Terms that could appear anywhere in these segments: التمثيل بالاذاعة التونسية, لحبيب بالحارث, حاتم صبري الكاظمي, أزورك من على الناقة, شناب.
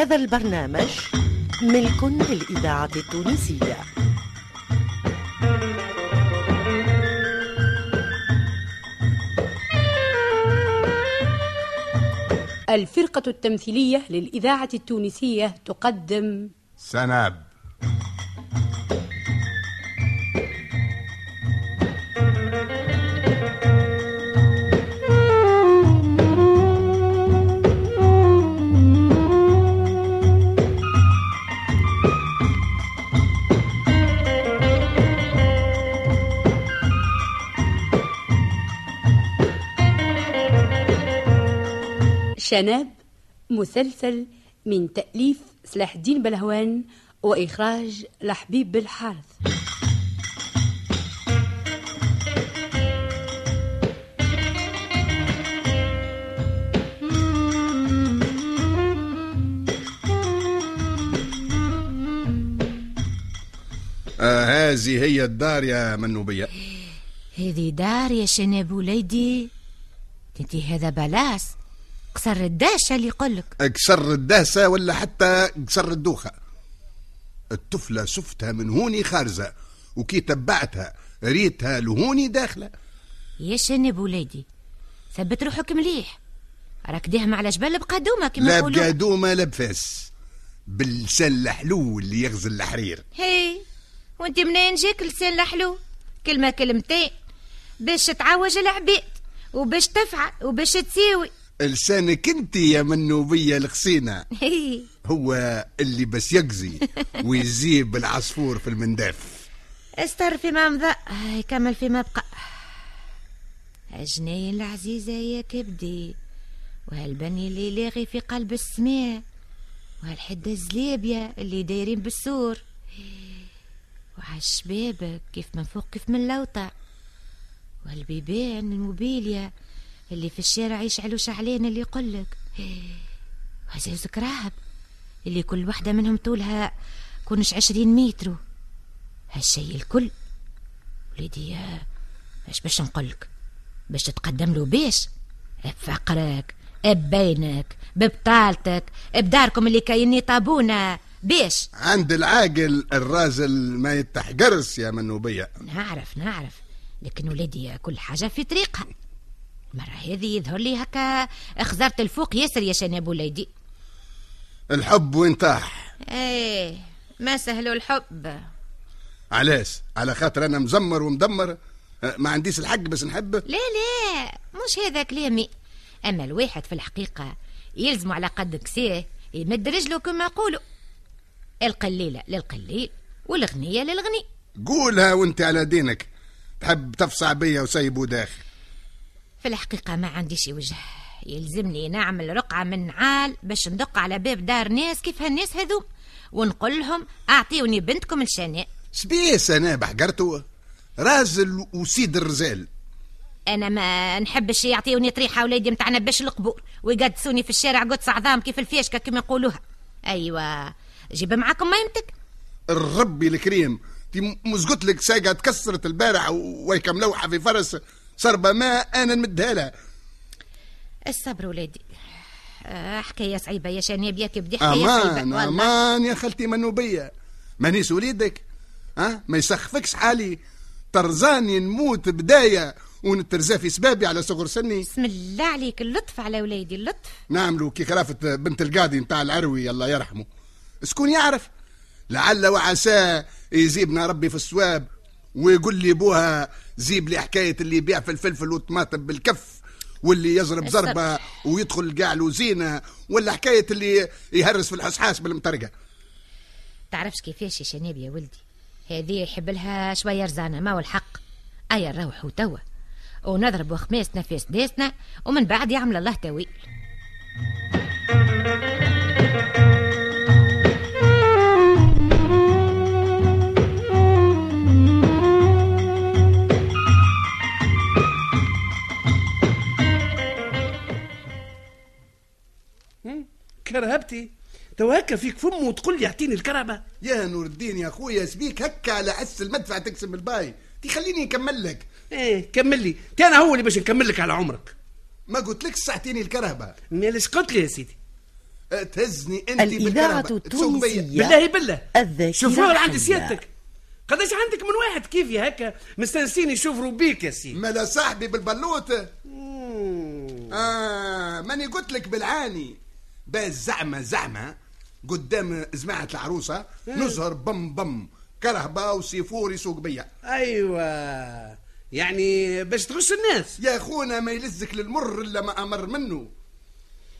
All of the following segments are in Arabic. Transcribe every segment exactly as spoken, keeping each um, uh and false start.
هذا البرنامج ملك للإذاعة التونسية. الفرقة التمثيلية للإذاعة التونسية تقدم شناب. شناب مسلسل من تأليف صلاح الدين البلهوان وإخراج لحبيب بالحارث. آه هذه هي الدار يا منوبية. هذه دار يا شناب وليدي. انتي هذا بلاس كسر الدهشة اللي يقولك. كسر الدهشة ولا حتى كسر الدوخة. الطفلة شفتها من هوني خارجة وكي تبعتها ريتها لهوني داخلة. يا شناب ولادي ثبت روحك مليح، راك داهم على جبل بقدومة كما يقولوا. لا بقدومة لا بفاس، باللسان الحلو اللي يغزل الحرير. هي وانت منين جاك اللسان الحلو؟ كلمة كلمتين باش تعوج العباد وباش تفعل وباش تساوي. لسانك انت يا منوبية الخسينة هو اللي بس يقزي ويجيب العصفور في المنداف. استر فيما مضى يكمل فيما بقى. الجناية العزيزة يا كبدي، وهالبني اللي لاغي في قلب السماء، وهالحدة الزلابية اللي دايرين بالسور، وعالشبابك كيف من فوق كيف من لوطة، وهالبيبان الموبيليا اللي في الشارع يشعلوا شعلين اللي يقولك، وهزاز كراهب اللي كل واحدة منهم طولها كونش عشرين متر. هالشي الكل وليدي اش باش نقولك، باش تتقدم له باش بفقرك ببينك ببطالتك بداركم اللي كاينين طابونا باش عند العاقل الراجل ما يتحقرس يا منوبية. نعرف نعرف، لكن وليدي كل حاجة في طريقها. المرة هذه يظهر لي هكا اخزرت الفوق ياسر يا شناب وليدي. الحب وين طاح؟ ايه ما سهلوا الحب. علاش؟ على خاطر انا مزمر ومدمر ما عنديش الحق باش نحب؟ لا لا مش هذا كلامي، اما الواحد في الحقيقة يلزم على قد كساه يمد رجله كما يقولوا. القليلة للقليل والغنية للغني. قولها وانت على دينك، تحب تفصع بيا وسايبو داخل. في الحقيقة ما عنديش وجه، يلزمني نعمل رقعة من نعال باش ندق على باب دار ناس كيف هالناس هذو ونقول لهم أعطيوني بنتكم لشناب. شبيه شناب حقرتو راجل وسيد الرجال. أنا ما نحبش يعطيوني طريحة ولادي متاعنا باش القبور ويقدسوني في الشارع قدس عظام كيف الفيشكة كما يقولوها. أيوة جيب معاكم ما يمتك. الربي الكريم تي مزقت لك ساقة تكسرت البارح ويكم لوحة في فرس صربة ما أنا نمدها لها. الصبر ولادي، حكاية صعيبة يا شناب يا كبدي، حكاية صعيبة. أمان أمان يا خالتي منوبية، مانيش وليدك أه؟ ما يسخفكش حالي ترزاني نموت بداية ونترزا في سبابي على صغر سني. بسم الله عليك اللطف على ولادي اللطف. نعملو كي خلافت بنت القاضي نتاع العروي الله يرحمه. سكون يعرف لعل وعسى يجيبنا ربي في الصواب ويقول لي بوها زيب لي حكاية اللي يبيع في الفلفل والطماطم بالكف واللي يضرب ضربة ويدخل قاع لوزينة، ولا حكاية اللي يهرس في الحسحاس بالمطرقة. تعرفش كيفاش يا شناب يا ولدي، هذه يحب لها شوية رزانة ما هو الحق. أيا نروحو توا ونضربو خماسنا في سداسنا ومن بعد يعمل الله تاويل. كرهبتي تو هكا فيك فم وتقول لي اعطيني الكرهبه. يا نور الدين يا خويا سبيك هكا على عس المدفع تقسم الباي. تخليني نكمل لك. ايه كمل لي، انا هو اللي باش نكمل لك على عمرك. ما قلت لكش اعطيني الكرهبه. مالش قلت لي يا سيدي؟ تهزني انت الإذاعة التونسية بالله بالله الذاكرة. عندي سيادتك قداش عندك من واحد كيفي هكا مستنسين يشوفوا بيك يا سيدي. مالا صاحبي بالبلوطة. آه ماني قلت لك بالعاني باز زعمة زعمة قدام جماعة العروسة نزهر بم بم كرهبة وسيفوري سوق بيا. أيوة يعني باش تغش الناس يا أخونا. ما يلزك للمر إلا ما أمر منه.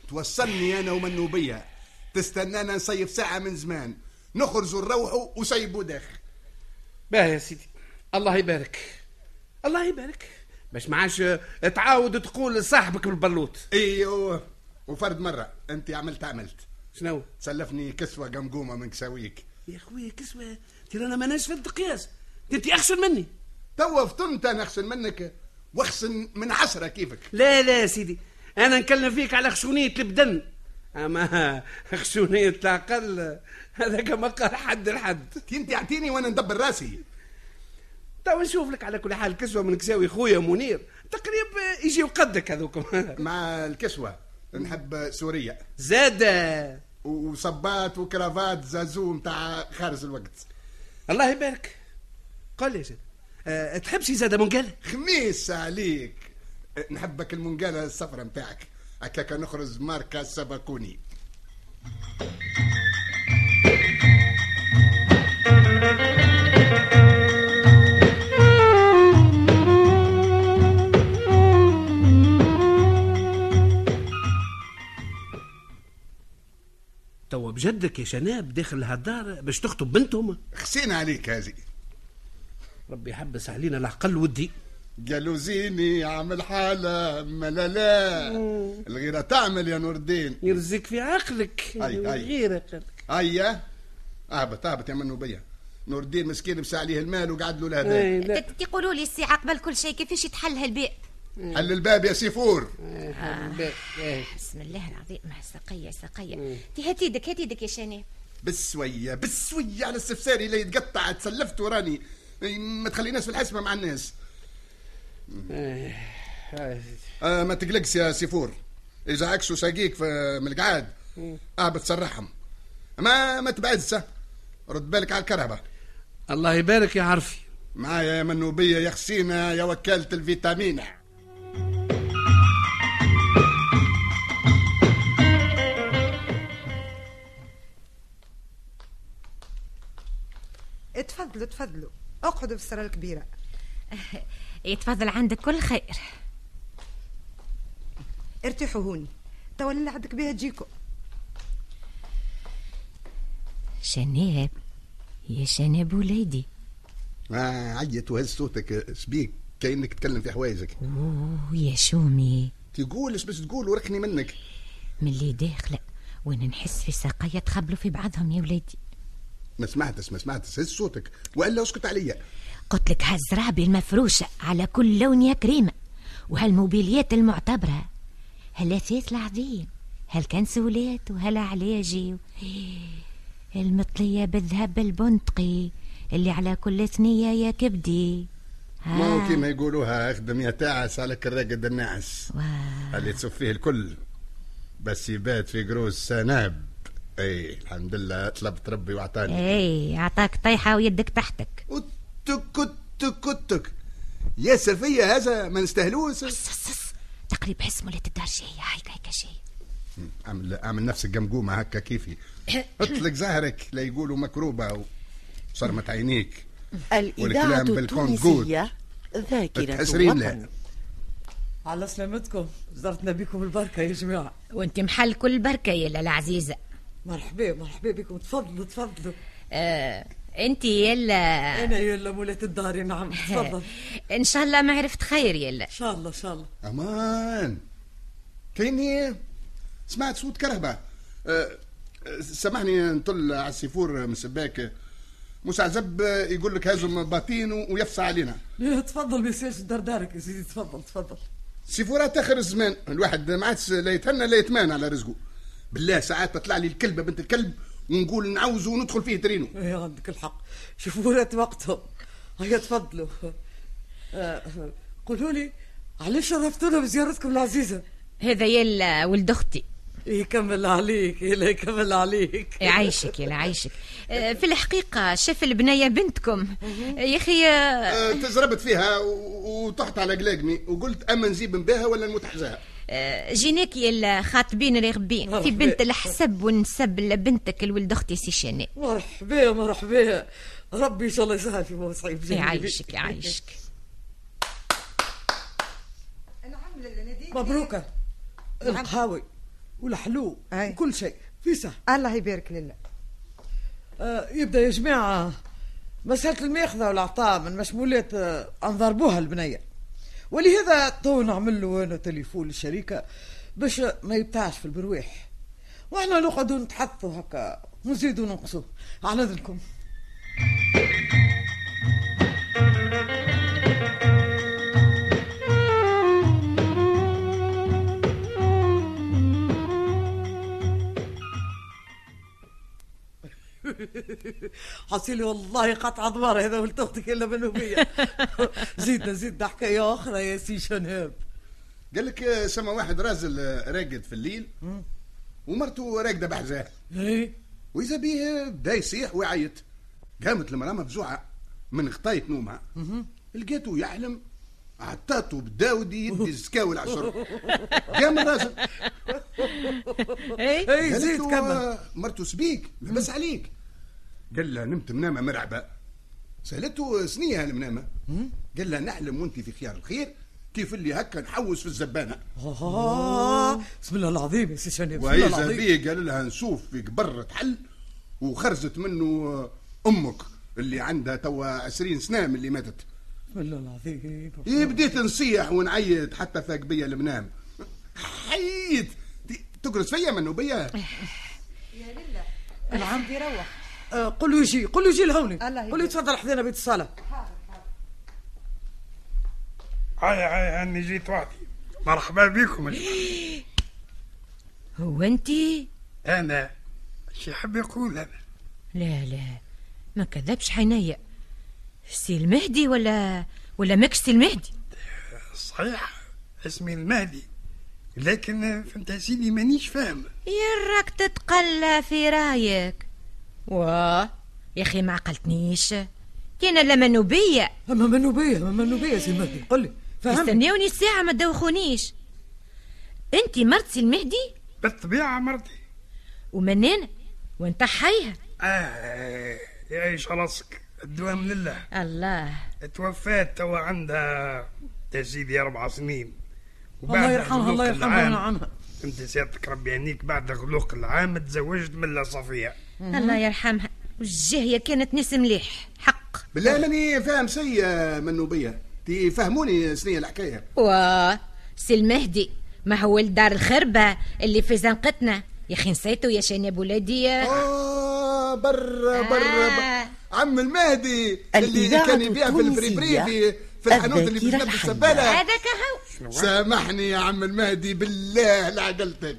توصلني أنا ومنوبية تستنانا نصيف ساعة من زمان نخرجوا نروحوا وسيبوا داخل. باه يا سيدي الله يبارك الله يبارك باش ما عادش تعاود تقول لصاحبك بالبلوط. ايوه وفرد مره انت عملت عملت شنو؟ سلفني كسوه قمقومه من كساويك يا خويا. كسوه ترى انا ماناش في القياس. انت اخشن مني توا فطنت انا اخشن منك واخشن من عشره كيفك. لا لا يا سيدي انا نكلم فيك على خشونيه البدن اما خشونيه العقل هذا كما قال حد الحد. انت اعطيني وانا ندبر راسي. تو نشوف لك على كل حال كسوه من كساوي خويا منير تقريبا يجيو قدك هذوكم. مع الكسوه نحب سوريا زاده وصبات وكرافات زازو نتاع خارج الوقت. الله يبارك. قل لي أه تحبش زاده منقاله؟ خميس عليك نحبك المنقاله الصفرة نتاعك هكاك نخرج ماركه سباكوني. توا بجدك يا شناب داخل هالدار باش تخطب بنتهم؟ خسينا عليك هذه. ربي يحبس علينا العقل والدي. جالوزيني عامل حالة ملالا الغيرة تعمل يا نور الدين. يرزق في عقلك الغيرة قلك. أيا أهبط أهبط يا منوبية. نور الدين مسكين بسع عليه المال وقعد له لهذا. تقولوا لي الساعة قبل كل شيء كيفاش يتحل هالباب؟ حل الباب يا سيفور. حل الباب. بسم الله العظيم سقية سقية. هات يدك هات يدك يا شناب. بسوية بسوية على السفساري اللي يتقطع. تسلفت وراني ما تخليناش في الحسمة مع الناس. آه ما تقلقش يا سيفور اذا عكسوا ساقيك من القعاد اه بتسرحهم ما ما تبعدش. رد بالك على الكرهبه. الله يبارك يا عرفي. معايا يا منوبيه يا خسينه يا وكاله الفيتامين. تفضلوا تفضلوا اقعدوا في السره الكبيره. يتفضل عندك كل خير. ارتاحوا هوني توا نلعبك بها تجيكم. شناب يا شناب وليدي. آه عيط وهز صوتك شبيك كأنك تتكلم في حوايجك. اوه يا شومي تقولش باش تقول وركني منك. من اللي داخله وانا نحس في ساقية تخبلوا في بعضهم يا وليدي. ما سمعتش ما سمعتش هز صوتك والا اسكت عليا. قلت لك هز رعبي المفروشة على كل لون يا كريمة. وهالموبيليات المعتبرة هالاثاث العظيم هالكنسولات وهالعلاجي المطلية بالذهب البندقي اللي على كل ثنية يا كبدي. ما كيما يقولوها اخدم يا تعس على كراقد النعس اللي تصف فيه الكل بس يبات في جروز سناب. اي الحمد لله طلبت ربي وعطاني. اي عطاك طيحة ويدك تحتك. تك تك تك يا سفيه هذا ما نستاهلوش. تقريبا حس مولات الدار جايه هيك هيك جايه. اعمل اعمل نفسك قمقومه هكا كيفي. اطلق زهرك لا يقولوا مكروبه وصرمت عينيك. الإذاعة التونسية ذاكرة الوطن. على سلامتكم زرتنا بكم البركه يا جماعه. وانت محل كل بركه يا لاله عزيزه. مرحبا مرحبا بكم تفضلوا تفضلوا. آه. انت يلا انا يلا مولات الدار. نعم تفضل. ان شاء الله ما عرفت خير يلا. ان شاء الله ان شاء الله. امان كايني سمعت صوت كرهبه. أه سامحني نطل على السيفور من السباك. موسى عزب يقول لك هازم باطين ويفصى علينا. تفضل ما يصيرش الدار دارك يا سيدي. تفضل تفضل. سيفورات اخر الزمان الواحد ما عادش لا يتهنى لا يتمان على رزقه. بالله ساعات تطلع لي الكلبه بنت الكلب ونقول نعوز وندخل فيه ترينو. اي عندك الحق. شوفوا رات وقتهم. هيا تفضلوا. آه قولوا لي علاش شرفتونا بزيارتكم العزيزه؟ هذا يلا ولد اختي. يكمل عليك يلا يكمل عليك يعيشك يلا عيشك. في الحقيقة شاف البنية بنتكم يا أخي تزربت فيها وطحت على قلاقمي وقلت أما نزيب نباها ولا نموت حزاها. جيناك يا خاطبين راغبين في بنت الحسب ونسب لبنتك الولد أختي سي شناب. مرحبا مرحبا ربي إن شاء الله يسهل في موسعي يعيشك يعيشك. أنا عاملة مبروكة القهاوي والحلو وكل شيء في سهل الله يبارك لله. آه يبدا يا جماعه مساله الماخذه والعطاء من مشمولات آه انضربوها البنيه، ولهذا تو نعمل له انا تليفون للشركه باش ما يبتعش في البرواح، واحنا نقعدوا نتحطوا هكا ونزيدوا ننقصوا على اذنكم. حصيلي والله قطع ضمار هذا ولد اختك الا بالنوبيه. زيدنا زيدنا حكايه اخرى يا سي شناب. قال لك سما واحد راجل راقد في الليل ومرته راقده بحزاه اي واذا بيه بدا يصيح ويعيط. قامت المراه مفزوعه من غطايه نومها لقاته يحلم عطاته بداودي يدي الزكاوي العشر. قام الراجل اي اي زيد كمل. مرته سبيك لبس عليك. قال لها نمت منامه مرعبه. سالته سنيه هالمنامه؟ قال لها نحلم وانت في خيار الخير كيف اللي هكا نحوس في الزبانه. بسم الله العظيم يا سي شناب. واذا بيه قال لها نشوف في قبر تحل وخرجت منه امك اللي عندها توا عشرين سنه من اللي ماتت. بسم الله العظيم. اي بديت نصيح ونعيط حتى فاق بيا المنام. حييت تقرص فيا منو بيا. يا لله انا عندي روح. آه قل له يجي قل له يجي لهوني قل له تفضل حذينا بيت الصلاة. هاي هاي هاني جيت وحدي. مرحبا بكم. هو انت؟ انا اش يحب يقول انا؟ لا لا ما كذبش حينيا. سي المهدي ولا ولا ماكش سي المهدي؟ صحيح اسمي المهدي لكن فهمت سيدي مانيش فاهم. يا راك تتقلى في رايك. واه يا اخي ما عقلتنيش كان لا منوبيه اما منوبيه اما منوبيه سي المهدي قل لي فهمت. استناوني الساعه ما تدوخونيش. انت مرت سي المهدي؟ بالطبيعه مرتي. ومنين وانت حيها؟ اه يعيش راسك الدوام لله. الله توفات توا عندها يا سيدي اربع سنين. الله يرحمها الله يرحمها عنها. انت سيادتك ربي يهنيك بعد غلوق العام تزوجت من صفيه. الله يرحمها والجهية كانت ناس مليح حق. بالله ماني فاهم شي منوبية تفهموني سنية الحكاية. واه سي المهدي ما هو الدار الخربة اللي في زنقتنا يا أخي نسيتو يا شناب ولادي. آه برا برا آه. عم المهدي اللي كان يبيع في البريبري في الحانوت اللي في جنب السبالة هذاك هو. سامحني يا عم المهدي بالله لعقلتك.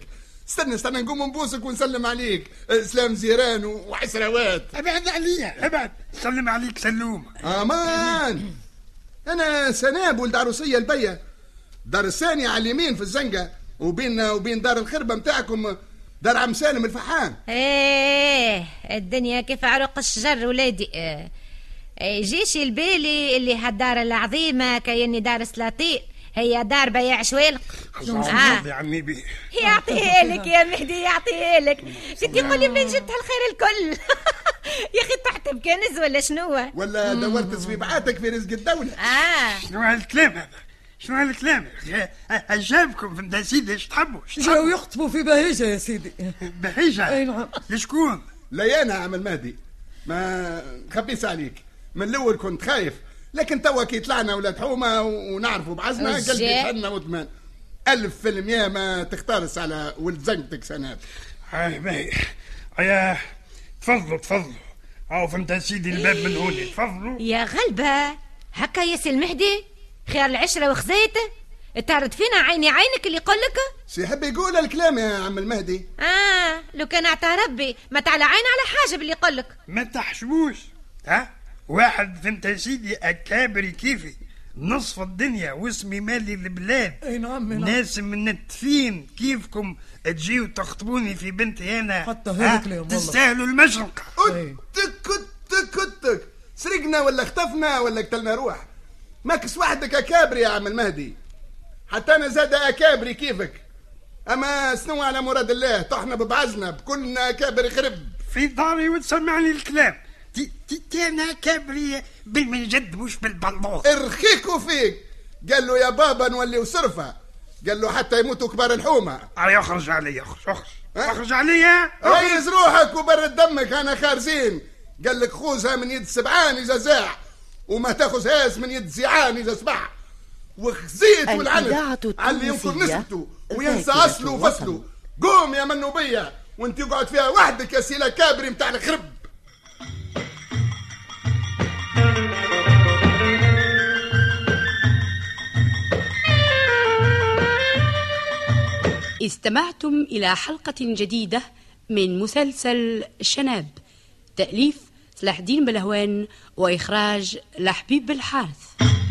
استنى استنى نقوم نبوسك ونسلم عليك. سلام زيران وعسروات. ابعد عليا ابعد. سلم عليك سلوم. امان انا سناب ولد عروسيه البيه دار الثانيه على اليمين في الزنقه وبين وبين دار الخربه متاعكم دار عم سالم الفحام. ايه الدنيا كيف عرق الشجر ولادي. يجيش البالي اللي هالدار العظيمه كأني دار سلاطين هي دار بيع شوالق. آه. يعطيهالك يعطيها لك يا مهدي يعطيها لك. كنت يقول لي منين جبت هالخير الكل. يا اخي طحت بكنز ولا شنو ولا دورت صبيبعاتك في رزق الدوله. اه شنو هالكلام هذا شنو هالكلام عجبكم فهمت يا سيدي. اش تحبوا جاو يخطبوا في بهيجه يا سيدي. بهيجه اي نعم. لشكون؟ لي انا عم المهدي ما خبيت عليك من الاول كنت خايف لكن توا كي طلعنا ولاد حومه ونعرفوا بعزنا قلبي يحن وطمان ألف في المية ما تختارس على ولد زنقتك سناب. هاي باهي هيا تفضلوا تفضلوا هاو فهمت يا سيدي الباب من هوني تفضلوا. يا غلبة هكا يا سي المهدي خيار العشرة وخزيته تعرض فينا عيني عينك اللي يقول لك سيحب يقول الكلام يا عم المهدي. آه لو كان اعطى ربي ما تعلى عين على حاجة باللي يقول لك. ما تحشموش ها واحد فهمت يا سيدي اكابري كيفي نصف الدنيا واسمي مالي البلاد. اي نعم. ناس منتفين كيفكم تجيوا تخطبوني في بنتي انا؟ حتى هذاك اليوم والله تستاهلوا المشرقة. اتك اتك اتك سرقنا ولا اختفنا ولا قتلنا روح. ماكس وحدك اكابري يا عم المهدي، حتى انا زاد اكابري كيفك. اما سنو على مراد الله طحنا ببعزنا بكلنا اكابري خرب في داري وتسمعني الكلام. تي تي انا كابري من جد مش بالبلوط. ارخيكوا فيك. قال له يا بابا نوليو صرفه، قال له حتى يموتوا كبار الحومه. اي اخرج عليا اخرج اخرج اخرج عليا. ريز روحك وبرد دمك انا خارزين. قال لك خوزها من يد سبعان اذا زاع وما تاخذهاش من يد زيعان اذا صبح. وخزيت والعنف على ينكر نسبته وينسى اصله وفصله. قوم يا منوبيه وانت اقعد فيها وحدك يا سيلا كابري متاع الخرب. استمعتم إلى حلقة جديدة من مسلسل شناب، تأليف صلاح الدين البلهوان وإخراج لحبيب بالحارث.